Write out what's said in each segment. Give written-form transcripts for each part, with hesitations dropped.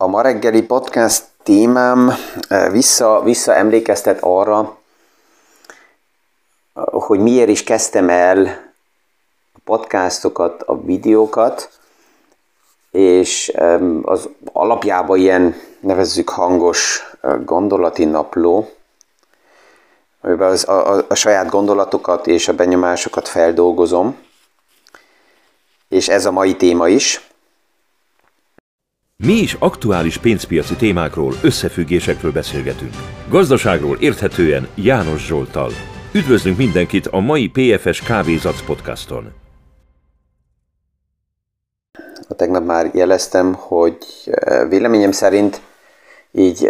A ma reggeli podcast témám visszaemlékeztet arra, hogy miért is kezdtem el a podcastokat, a videókat, és az alapjában ilyen, nevezzük, hangos gondolati napló, amiben a saját gondolatokat és a benyomásokat feldolgozom, és ez a mai téma is. Mi is aktuális pénzpiaci témákról, összefüggésekről beszélgetünk. Gazdaságról érthetően János Zsolttal. Üdvözlünk mindenkit a mai PFS Kávézac podcaston. Tegnap már jeleztem, hogy véleményem szerint így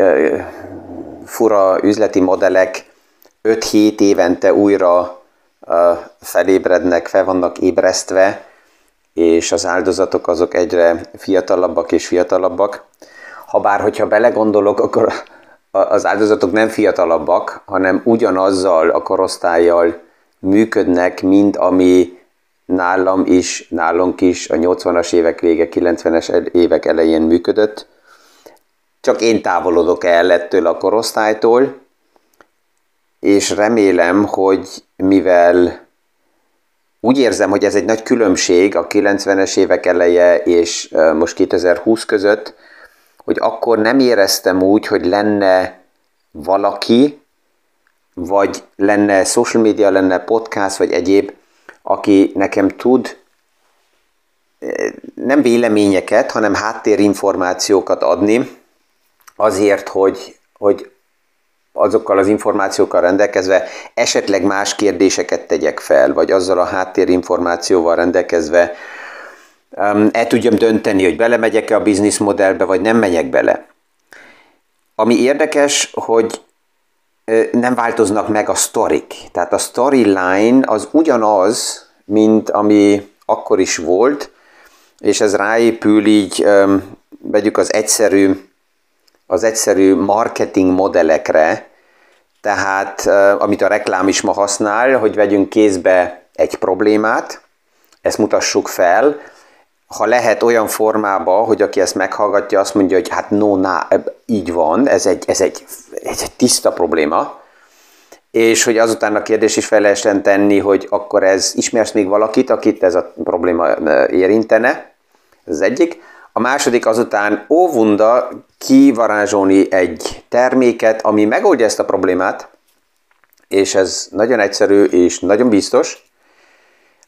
fura üzleti modellek 5-7 évente újra felébrednek, fel vannak ébresztve, és az áldozatok azok egyre fiatalabbak és fiatalabbak. Habár, hogyha belegondolok, akkor az áldozatok nem fiatalabbak, hanem ugyanazzal a korosztályjal működnek, mint ami nálam is, nálunk is a 80-as évek vége, 90-es évek elején működött. Csak én távolodok el ettől a korosztálytól, és remélem, hogy mivel úgy érzem, hogy ez egy nagy különbség a 90-es évek eleje és most 2020 között, hogy akkor nem éreztem úgy, hogy lenne valaki, vagy lenne social media, lenne podcast, vagy egyéb, aki nekem tud nem véleményeket, hanem háttérinformációkat adni, azért, hogy azokkal az információkkal rendelkezve esetleg más kérdéseket tegyek fel, vagy azzal a háttérinformációval rendelkezve el tudjam dönteni, hogy belemegyek-e a bizniszmodellbe, vagy nem megyek bele. Ami érdekes, hogy nem változnak meg a sztorik. Tehát a storyline az ugyanaz, mint ami akkor is volt, és ez ráépül így, vegyük az egyszerű marketing modellekre, tehát amit a reklám is ma használ, hogy vegyünk kézbe egy problémát, ezt mutassuk fel, ha lehet olyan formába, hogy aki ezt meghallgatja, azt mondja, hogy hát így van, ez egy tiszta probléma, és hogy azután a kérdés is fel lehessen tenni, hogy akkor ez, ismersz még valakit, akit ez a probléma érintene, ez az egyik. A második azután óvunda kivarázsolni egy terméket, ami megoldja ezt a problémát, és ez nagyon egyszerű és nagyon biztos,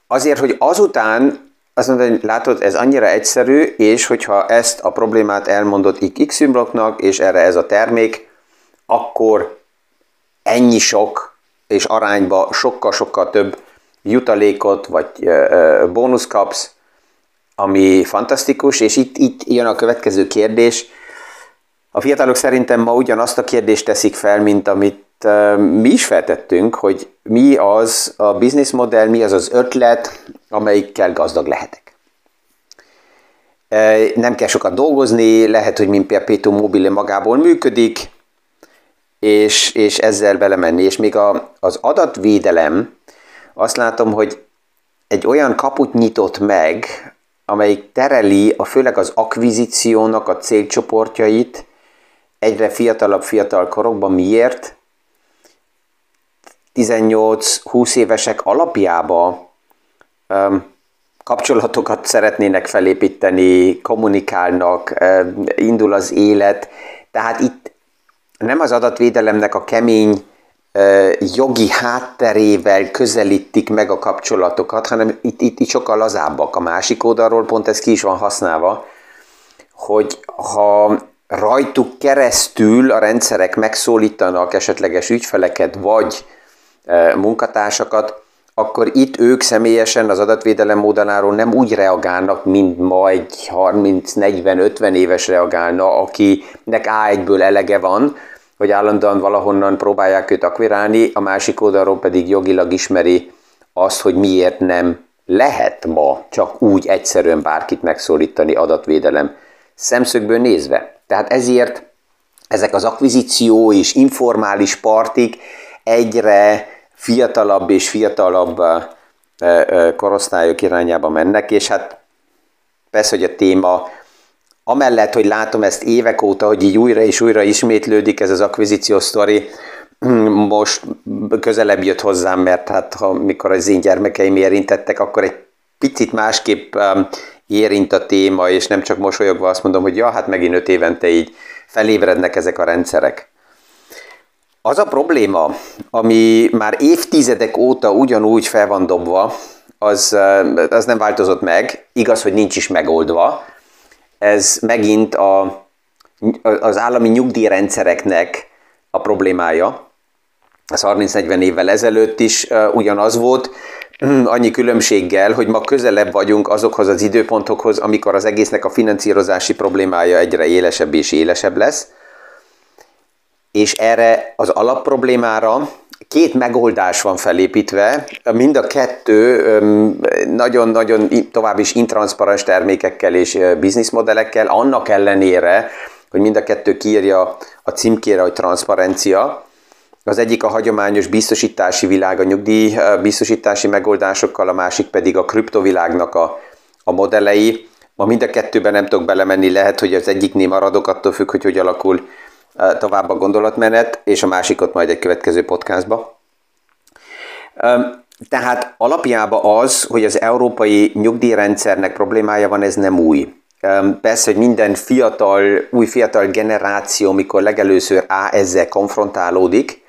azért, hogy azután azt mondod, hogy látod, ez annyira egyszerű, és hogyha ezt a problémát elmondod XY blokknak, és erre ez a termék, akkor ennyi sok, és arányba sokkal-sokkal több jutalékot, vagy bónusz kapsz, ami fantasztikus, és itt jön a következő kérdés. A fiatalok szerintem ma ugyanazt a kérdést teszik fel, mint amit mi is feltettünk, hogy mi az a business modell, mi az az ötlet, amelyikkel gazdag lehetek. Nem kell sokat dolgozni, lehet, hogy mint perpetuum mobile magából működik, és ezzel belemenni. És még az adatvédelem, azt látom, hogy egy olyan kaput nyitott meg, amelyik tereli főleg az akvizíciónak a célcsoportjait egyre fiatalabb korokban. Miért? 18-20 évesek alapjában kapcsolatokat szeretnének felépíteni, kommunikálnak, indul az élet. Tehát itt nem az adatvédelemnek a kemény jogi hátterével közelítik meg a kapcsolatokat, hanem itt sokkal lazábbak. A másik oldalról pont ez ki is van használva, hogy ha rajtuk keresztül a rendszerek megszólítanak esetleges ügyfeleket, vagy munkatársakat, akkor itt ők személyesen az adatvédelem oldaláról nem úgy reagálnak, mint ma egy 30-40-50 éves reagálna, akinek A1-ből elege van, hogy állandóan valahonnan próbálják őt akvirálni, a másik oldalról pedig jogilag ismeri azt, hogy miért nem lehet ma csak úgy egyszerűen bárkit megszólítani adatvédelem szemszögből nézve. Tehát ezért ezek az akvizíció és informális partik egyre fiatalabb és fiatalabb korosztályok irányába mennek, és hát persze, hogy a téma amellett, hogy látom ezt évek óta, hogy így újra és újra ismétlődik ez az akvizíciós sztori, most közelebb jött hozzám, mert hát amikor az én gyermekeim érintettek, akkor egy picit másképp érint a téma, és nem csak mosolyogva azt mondom, hogy ja, hát megint 5 évente így felébrednek ezek a rendszerek. Az a probléma, ami már évtizedek óta ugyanúgy fel van dobva, az nem változott meg, igaz, hogy nincs is megoldva. Ez megint az állami nyugdíjrendszereknek a problémája. Ez 30-40 évvel ezelőtt is ugyanaz volt, annyi különbséggel, hogy ma közelebb vagyunk azokhoz az időpontokhoz, amikor az egésznek a finanszírozási problémája egyre élesebb és élesebb lesz. És erre az alapproblémára 2 megoldás van felépítve, mind a 2 nagyon-nagyon tovább is intranszparens termékekkel és bizniszmodellekkel, annak ellenére, hogy mind a 2 kiírja a címkére, hogy transzparencia. Az egyik a hagyományos biztosítási világ, a nyugdíj biztosítási megoldásokkal, a másik pedig a kriptovilágnak a modellei. Ma mind a 2-ben nem tudok belemenni, lehet, hogy az egyiknél maradok, attól függ, hogy alakul tovább a gondolatmenet, és a másikot majd egy következő podcastba. Tehát alapjában az, hogy az európai nyugdíjrendszernek problémája van, ez nem új. Persze, hogy minden új fiatal generáció, mikor legelőször ezzel konfrontálódik,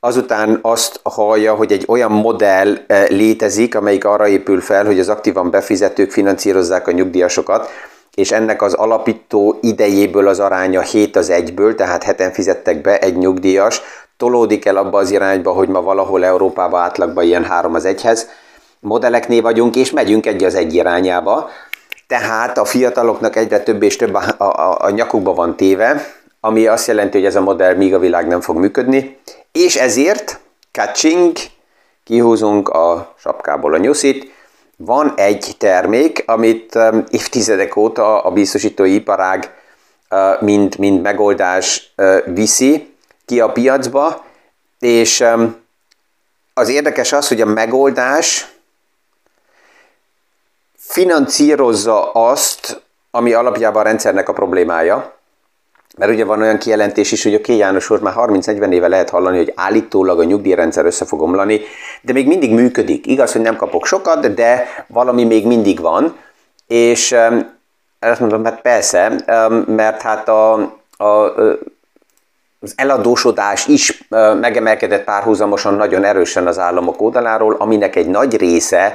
azután azt hallja, hogy egy olyan modell létezik, amelyik arra épül fel, hogy az aktívan befizetők finanszírozzák a nyugdíjasokat, és ennek az alapító idejéből az aránya 7:1-ből, tehát 7-en fizettek be egy nyugdíjas, tolódik el abba az irányba, hogy ma valahol Európában átlagban ilyen 3:1-hez modelleknél vagyunk, és megyünk 1:1 irányába. Tehát a fiataloknak egyre több és több a nyakukba van téve, ami azt jelenti, hogy ez a modell míg a világ nem fog működni, és ezért, kacsing, kihúzunk a sapkából a nyuszit, van egy termék, amit évtizedek óta a biztosítói iparág mind megoldás viszi ki a piacba, és az érdekes az, hogy a megoldás finanszírozza azt, ami alapjában a rendszernek a problémája. Mert ugye van olyan kijelentés is, hogy oké, János úr, már 30-40 éve lehet hallani, hogy állítólag a nyugdíjrendszer össze fog omlani, de még mindig működik. Igaz, hogy nem kapok sokat, de valami még mindig van. És azt mondom, hát persze, mert hát az eladósodás is megemelkedett párhuzamosan nagyon erősen az államok oldaláról, aminek egy nagy része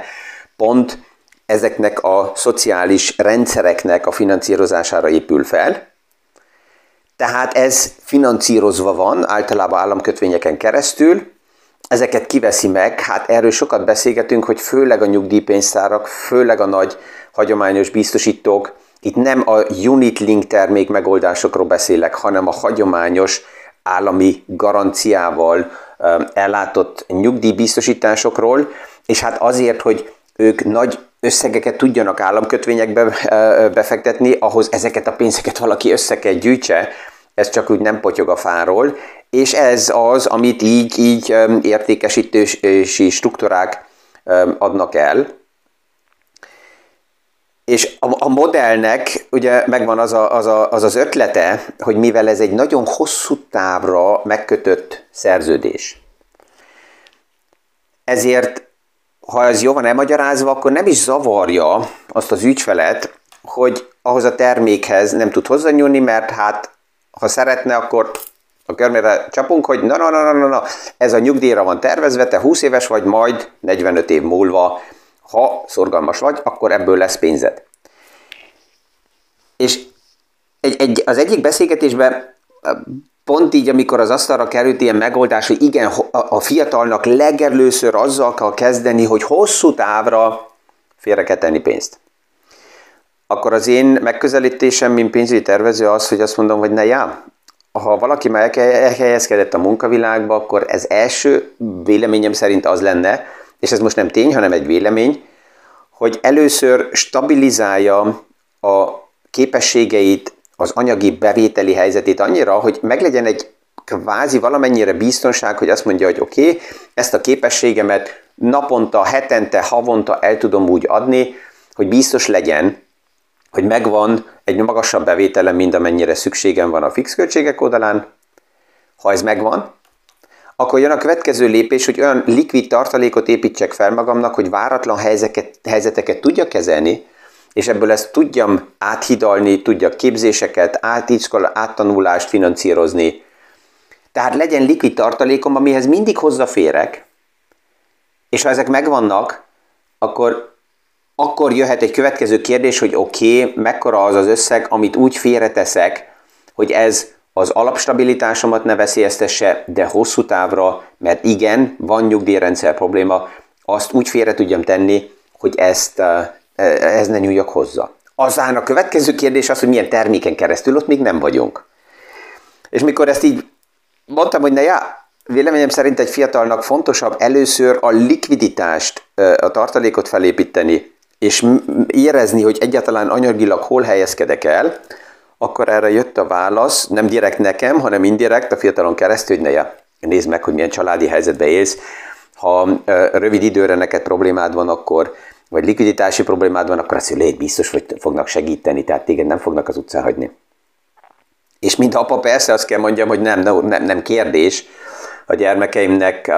pont ezeknek a szociális rendszereknek a finanszírozására épül fel. Tehát ez finanszírozva van, általában államkötvényeken keresztül, ezeket kiveszi meg, hát erről sokat beszélgetünk, hogy főleg a nyugdíjpénztárak, főleg a nagy hagyományos biztosítók, itt nem a unit-link termék megoldásokról beszélek, hanem a hagyományos állami garanciával ellátott nyugdíjbiztosításokról, és hát azért, hogy ők nagy összegeket tudjanak államkötvényekbe befektetni, ahhoz ezeket a pénzeket valaki össze kell gyűjtse, ez csak úgy nem potyog a fáról, és ez az, amit így értékesítési struktúrák adnak el. És a modellnek ugye megvan az ötlete, hogy mivel ez egy nagyon hosszú távra megkötött szerződés, ezért ha ez jól van elmagyarázva, akkor nem is zavarja azt az ügyfelet, hogy ahhoz a termékhez nem tud hozzányúlni, mert hát, ha szeretne, akkor a körmére csapunk, hogy na, ez a nyugdíjra van tervezve, te 20 éves vagy, majd 45 év múlva, ha szorgalmas vagy, akkor ebből lesz pénzed. És az egyik beszélgetésben pont így, amikor az asztalra került ilyen megoldás, hogy igen, a fiatalnak legelőször azzal kell kezdeni, hogy hosszú távra félre kell tenni pénzt. Akkor az én megközelítésem, mint pénzügyi tervező az, hogy azt mondom, hogy ha valaki már elhelyezkedett a munkavilágba, akkor ez első véleményem szerint az lenne, és ez most nem tény, hanem egy vélemény, hogy először stabilizálja a képességeit, az anyagi bevételi helyzetét annyira, hogy meglegyen egy kvázi valamennyire biztonság, hogy azt mondja, hogy oké, ezt a képességemet naponta, hetente, havonta el tudom úgy adni, hogy biztos legyen, hogy megvan egy magasabb bevételem, mint amennyire szükségem van a fix költségek oldalán. Ha ez megvan, akkor jön a következő lépés, hogy olyan likvid tartalékot építsek fel magamnak, hogy váratlan helyzeteket tudjak kezelni, és ebből ezt tudjam áthidalni, tudjak képzéseket, áttanulást finanszírozni. Tehát legyen likvid tartalékom, amihez mindig hozzáférek, és ha ezek megvannak, akkor jöhet egy következő kérdés, hogy oké, mekkora az az összeg, amit úgy félreteszek, hogy ez az alapstabilitásomat ne veszélyeztesse, de hosszú távra, mert igen, van nyugdíjrendszer probléma, azt úgy félre tudjam tenni, hogy ez ne nyúljak hozzá. Aztán a következő kérdés az, hogy milyen terméken keresztül, ott még nem vagyunk. És mikor ezt így mondtam, hogy véleményem szerint egy fiatalnak fontosabb először a likviditást, a tartalékot felépíteni, és érezni, hogy egyáltalán anyagilag hol helyezkedek el, akkor erre jött a válasz, nem direkt nekem, hanem indirekt a fiatalon keresztül, hogy nézd meg, hogy milyen családi helyzetben élsz. Ha rövid időre neked problémád van, akkor, vagy likviditási problémád van, akkor a szüleid biztos, hogy fognak segíteni, tehát téged nem fognak az utcán hagyni. És mint apa persze azt kell mondjam, hogy nem kérdés, a gyermekeimnek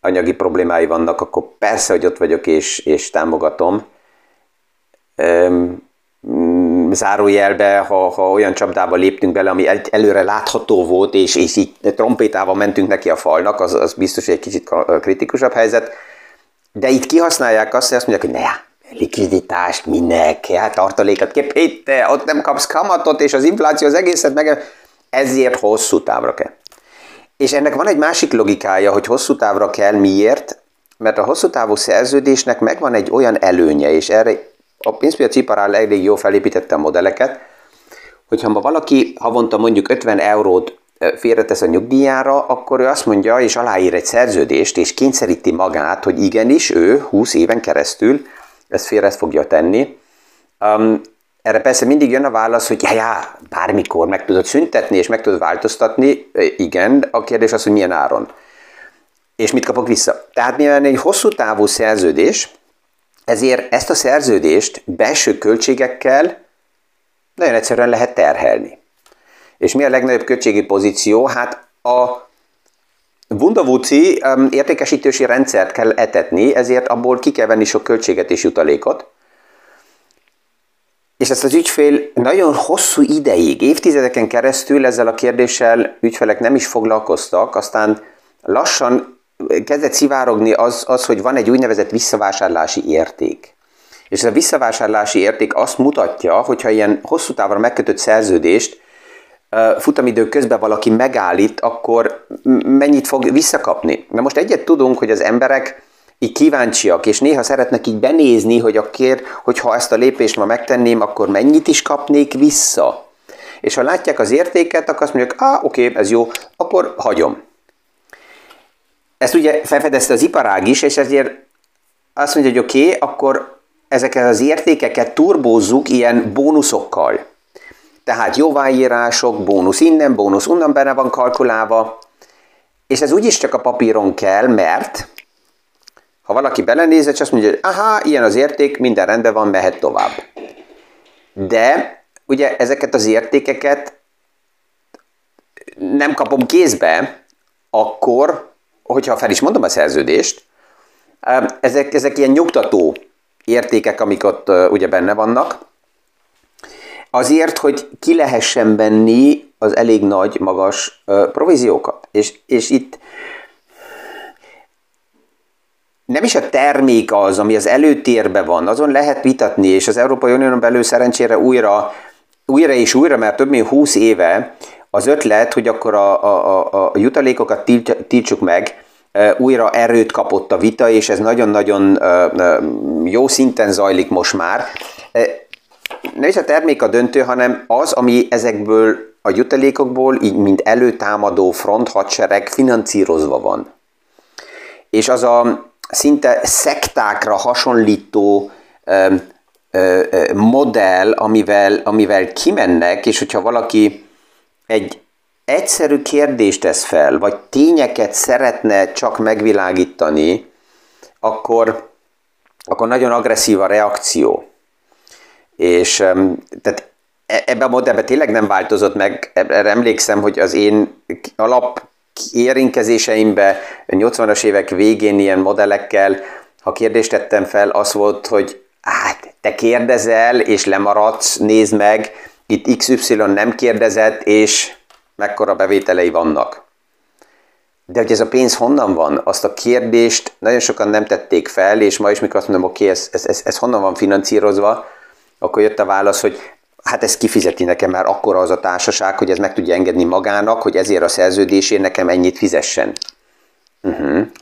anyagi problémái vannak, akkor persze, hogy ott vagyok és támogatom. Zárójelbe, ha olyan csapdába léptünk bele, ami előre látható volt, és így trompétával mentünk neki a falnak, az biztos, hogy egy kicsit kritikusabb helyzet. De itt kihasználják azt, hogy azt mondják, hogy likviditás minek, tartalékat kép, itt ott nem kapsz kamatot, és az infláció az egészet meg... Ezért hosszú távra kell. És ennek van egy másik logikája, hogy hosszú távra kell. Miért? Mert a hosszú távú szerződésnek megvan egy olyan előnye, és erre a pénzpiaci iparán elég jól felépítette a modelleket, hogyha ma valaki havonta mondjuk 50 eurót félretesz a nyugdíjára, akkor ő azt mondja, és aláír egy szerződést, és kényszeríti magát, hogy igenis, ő 20 éven keresztül ezt félre fogja tenni. Erre persze mindig jön a válasz, hogy bármikor meg tudod szüntetni, és meg tudod változtatni. Igen, a kérdés az, hogy milyen áron. És mit kapok vissza? Tehát mivel egy hosszú távú szerződés, ezért ezt a szerződést belső költségekkel nagyon egyszerűen lehet terhelni. És mi a legnagyobb költségi pozíció? Hát a Wunderwuzi értékesítési rendszert kell etetni, ezért abból ki kell venni sok költséget és jutalékot. És ezt az ügyfél nagyon hosszú ideig, évtizedeken keresztül ezzel a kérdéssel ügyfelek nem is foglalkoztak, aztán lassan kezdett szivárogni az, hogy van egy úgynevezett visszavásárlási érték. És ez a visszavásárlási érték azt mutatja, hogyha ilyen hosszú távra megkötött szerződést futamidő közben valaki megállít, akkor mennyit fog visszakapni. Na most egyet tudunk, hogy az emberek így kíváncsiak, és néha szeretnek így benézni, hogy ha ezt a lépést ma megtenném, akkor mennyit is kapnék vissza. És ha látják az értéket, akkor azt mondják, oké, ez jó, akkor hagyom. Ezt ugye felfedezte az iparág is, és ezért azt mondja, hogy oké, akkor ezeket az értékeket turbózzuk ilyen bónuszokkal. Tehát jóváírások, bónusz innen, bónusz onnan benne van kalkulálva, és ez úgyis csak a papíron kell, mert ha valaki belenéz, és azt mondja, hogy ilyen az érték, minden rendben van, mehet tovább. De ugye ezeket az értékeket nem kapom kézbe, akkor, hogyha fel is mondom a szerződést, ezek ilyen nyugtató értékek, amik ott ugye benne vannak, azért, hogy ki lehessen venni az elég nagy, magas províziókat. És itt nem is a termék az, ami az előtérben van, azon lehet vitatni, és az Európai Unión belül szerencsére újra és újra, mert több mint 20 éve az ötlet, hogy akkor a jutalékokat tiltsuk meg, újra erőt kapott a vita, és ez nagyon-nagyon jó szinten zajlik most már. Nem is a termék a döntő, hanem az, ami ezekből a jutalékokból, így mint előtámadó fronthadsereg finanszírozva van. És az a szinte szektákra hasonlító modell, amivel kimennek, és hogyha valaki egy egyszerű kérdést tesz fel, vagy tényeket szeretne csak megvilágítani, akkor nagyon agresszív a reakció. És tehát ebben a modellben tényleg nem változott meg, erre emlékszem, hogy az én alap érinkezéseimben 80-as évek végén ilyen modellekkel, ha kérdést tettem fel, az volt, hogy hát te kérdezel, és lemaradsz, nézd meg, itt XY nem kérdezett, és mekkora bevételei vannak. De hogy ez a pénz honnan van, azt a kérdést nagyon sokan nem tették fel, és ma is, mikor azt mondom, oké, ez honnan van finanszírozva, akkor jött a válasz, hogy hát ez kifizeti nekem már akkora az a társaság, hogy ez meg tudja engedni magának, hogy ezért a szerződésért nekem ennyit fizessen.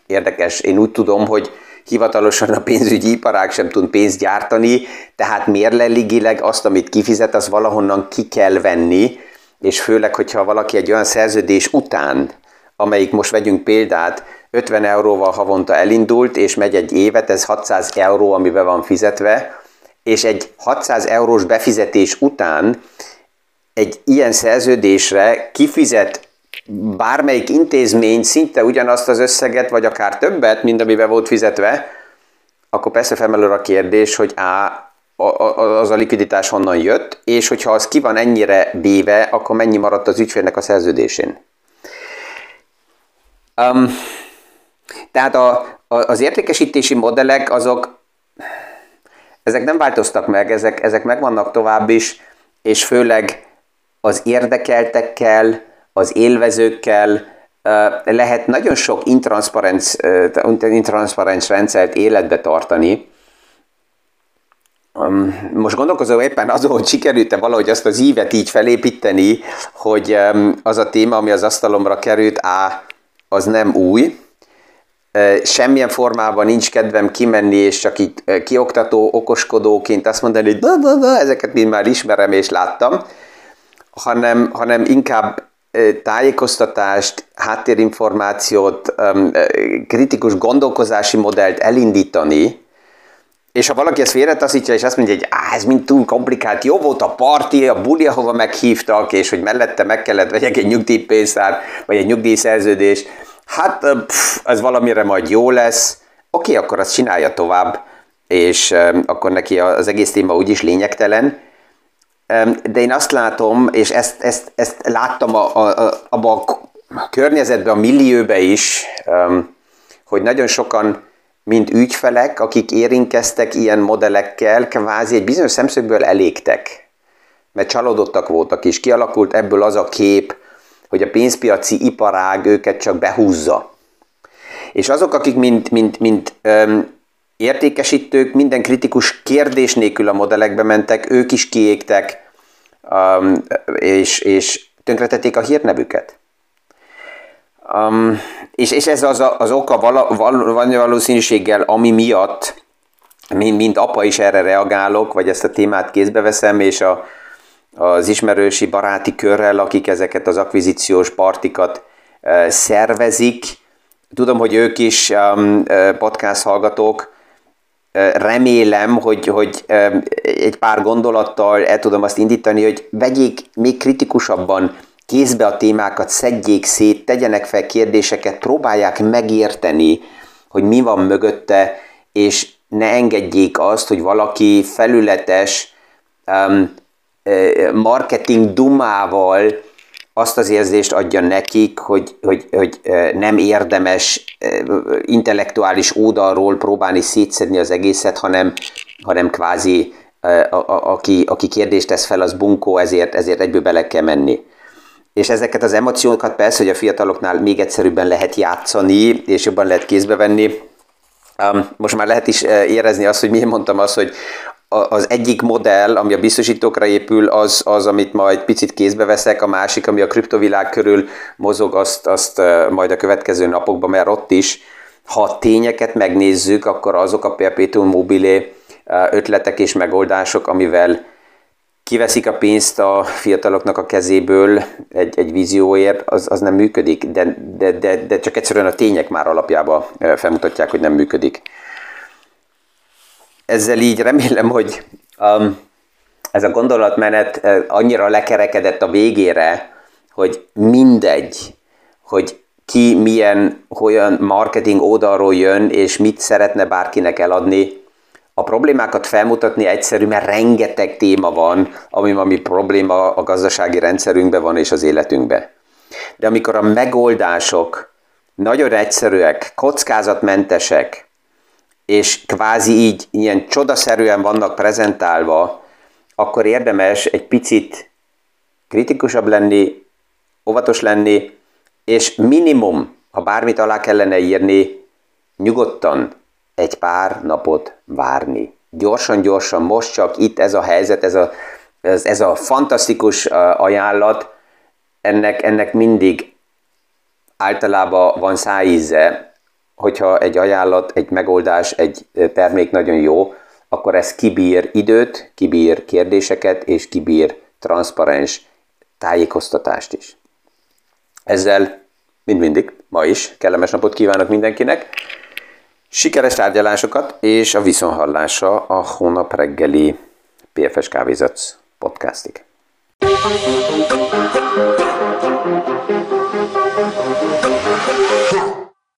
Érdekes. Én úgy tudom, hogy hivatalosan a pénzügyi iparág sem tud pénzt gyártani, tehát mérleligileg azt, amit kifizet, az valahonnan ki kell venni, és főleg, hogyha valaki egy olyan szerződés után, amelyik most vegyünk példát, 50 euróval havonta elindult, és megy egy évet, ez 600 euró, amiben van fizetve, és egy 600 eurós befizetés után egy ilyen szerződésre kifizet bármelyik intézmény szinte ugyanazt az összeget, vagy akár többet, mint amiben volt fizetve, akkor persze felmerül a kérdés, hogy az a likviditás honnan jött, és hogyha az ki van ennyire véve, akkor mennyi maradt az ügyfélnek a szerződésén. Tehát az értékesítési modellek ezek nem változtak meg, ezek megvannak tovább is, és főleg az érdekeltekkel, az élvezőkkel lehet nagyon sok intranszparens rendszert életbe tartani. Most gondolkozom éppen azon, hogy sikerült-e valahogy azt az ívet így felépíteni, hogy az a téma, ami az asztalomra került, az nem új. Semmilyen formában nincs kedvem kimenni, és csak itt kioktató, okoskodóként azt mondani, hogy ezeket mind már ismerem és láttam, hanem inkább tájékoztatást, háttérinformációt, kritikus gondolkozási modellt elindítani, és ha valaki ezt félretaszítja, és azt mondja, hogy ez mind túl komplikált, jó volt a parti, a buli, ahova meghívtak, és hogy mellette meg kellett vegyek egy nyugdíjpénztár, vagy egy nyugdíjszerződést, hát ez valamire majd jó lesz, oké, akkor azt csinálja tovább, és akkor neki az egész téma úgyis lényegtelen. De én azt látom, és ezt láttam abban a környezetben, a millióben is, hogy nagyon sokan, mint ügyfelek, akik érintkeztek ilyen modellekkel, kvázi egy bizonyos szemszögből elégtek. Mert csalódottak voltak is. Kialakult ebből az a kép, hogy a pénzpiaci iparág őket csak behúzza. És azok, akik mint értékesítők minden kritikus kérdés nélkül a modellekbe mentek, ők is kiégtek, és tönkretették a hírnevüket. És ez az oka valószínűséggel, ami miatt, mint apa is erre reagálok, vagy ezt a témát kézbe veszem, és az ismerősi baráti körrel, akik ezeket az akvizíciós partikat szervezik, tudom, hogy ők is podcast hallgatók, remélem, hogy egy pár gondolattal el tudom azt indítani, hogy vegyék még kritikusabban kézbe a témákat, szedjék szét, tegyenek fel kérdéseket, próbálják megérteni, hogy mi van mögötte, és ne engedjék azt, hogy valaki felületes marketing dumával azt az érzést adja nekik, hogy nem érdemes intellektuális oldalról próbálni szétszedni az egészet, hanem kvázi aki kérdést tesz fel, az bunkó, ezért egyből bele kell menni. És ezeket az emociókat persze, hogy a fiataloknál még egyszerűbben lehet játszani, és jobban lehet kézbe venni. Most már lehet is érezni azt, hogy miért mondtam azt, hogy az egyik modell, ami a biztosítókra épül, az, amit majd picit kézbe veszek, a másik, ami a kriptovilág körül mozog, azt majd a következő napokban, mert ott is, ha a tényeket megnézzük, akkor azok a perpetuum mobile ötletek és megoldások, amivel kiveszik a pénzt a fiataloknak a kezéből egy vízióért, az nem működik, de csak egyszerűen a tények már alapjában felmutatják, hogy nem működik. Ezzel így remélem, hogy ez a gondolatmenet annyira lekerekedett a végére, hogy mindegy, hogy ki milyen olyan marketing oldalról jön, és mit szeretne bárkinek eladni, A problémákat felmutatni egyszerű, mert rengeteg téma van, ami probléma a gazdasági rendszerünkben van és az életünkben. De amikor a megoldások nagyon egyszerűek, kockázatmentesek, és kvázi így ilyen csodaszerűen vannak prezentálva, akkor érdemes egy picit kritikusabb lenni, óvatos lenni, és minimum, ha bármit alá kellene írni, nyugodtan egy pár napot várni. Gyorsan, most csak itt ez a helyzet, ez a fantasztikus ajánlat, ennek mindig általában van szájíze, hogyha egy ajánlat, egy megoldás, egy termék nagyon jó, akkor ez kibír időt, kibír kérdéseket, és kibír transzparens tájékoztatást is. Ezzel, mint mindig, ma is kellemes napot kívánok mindenkinek, sikeres tárgyalásokat, és a viszonhallása a hónap reggeli PFS Kávézac podcastig.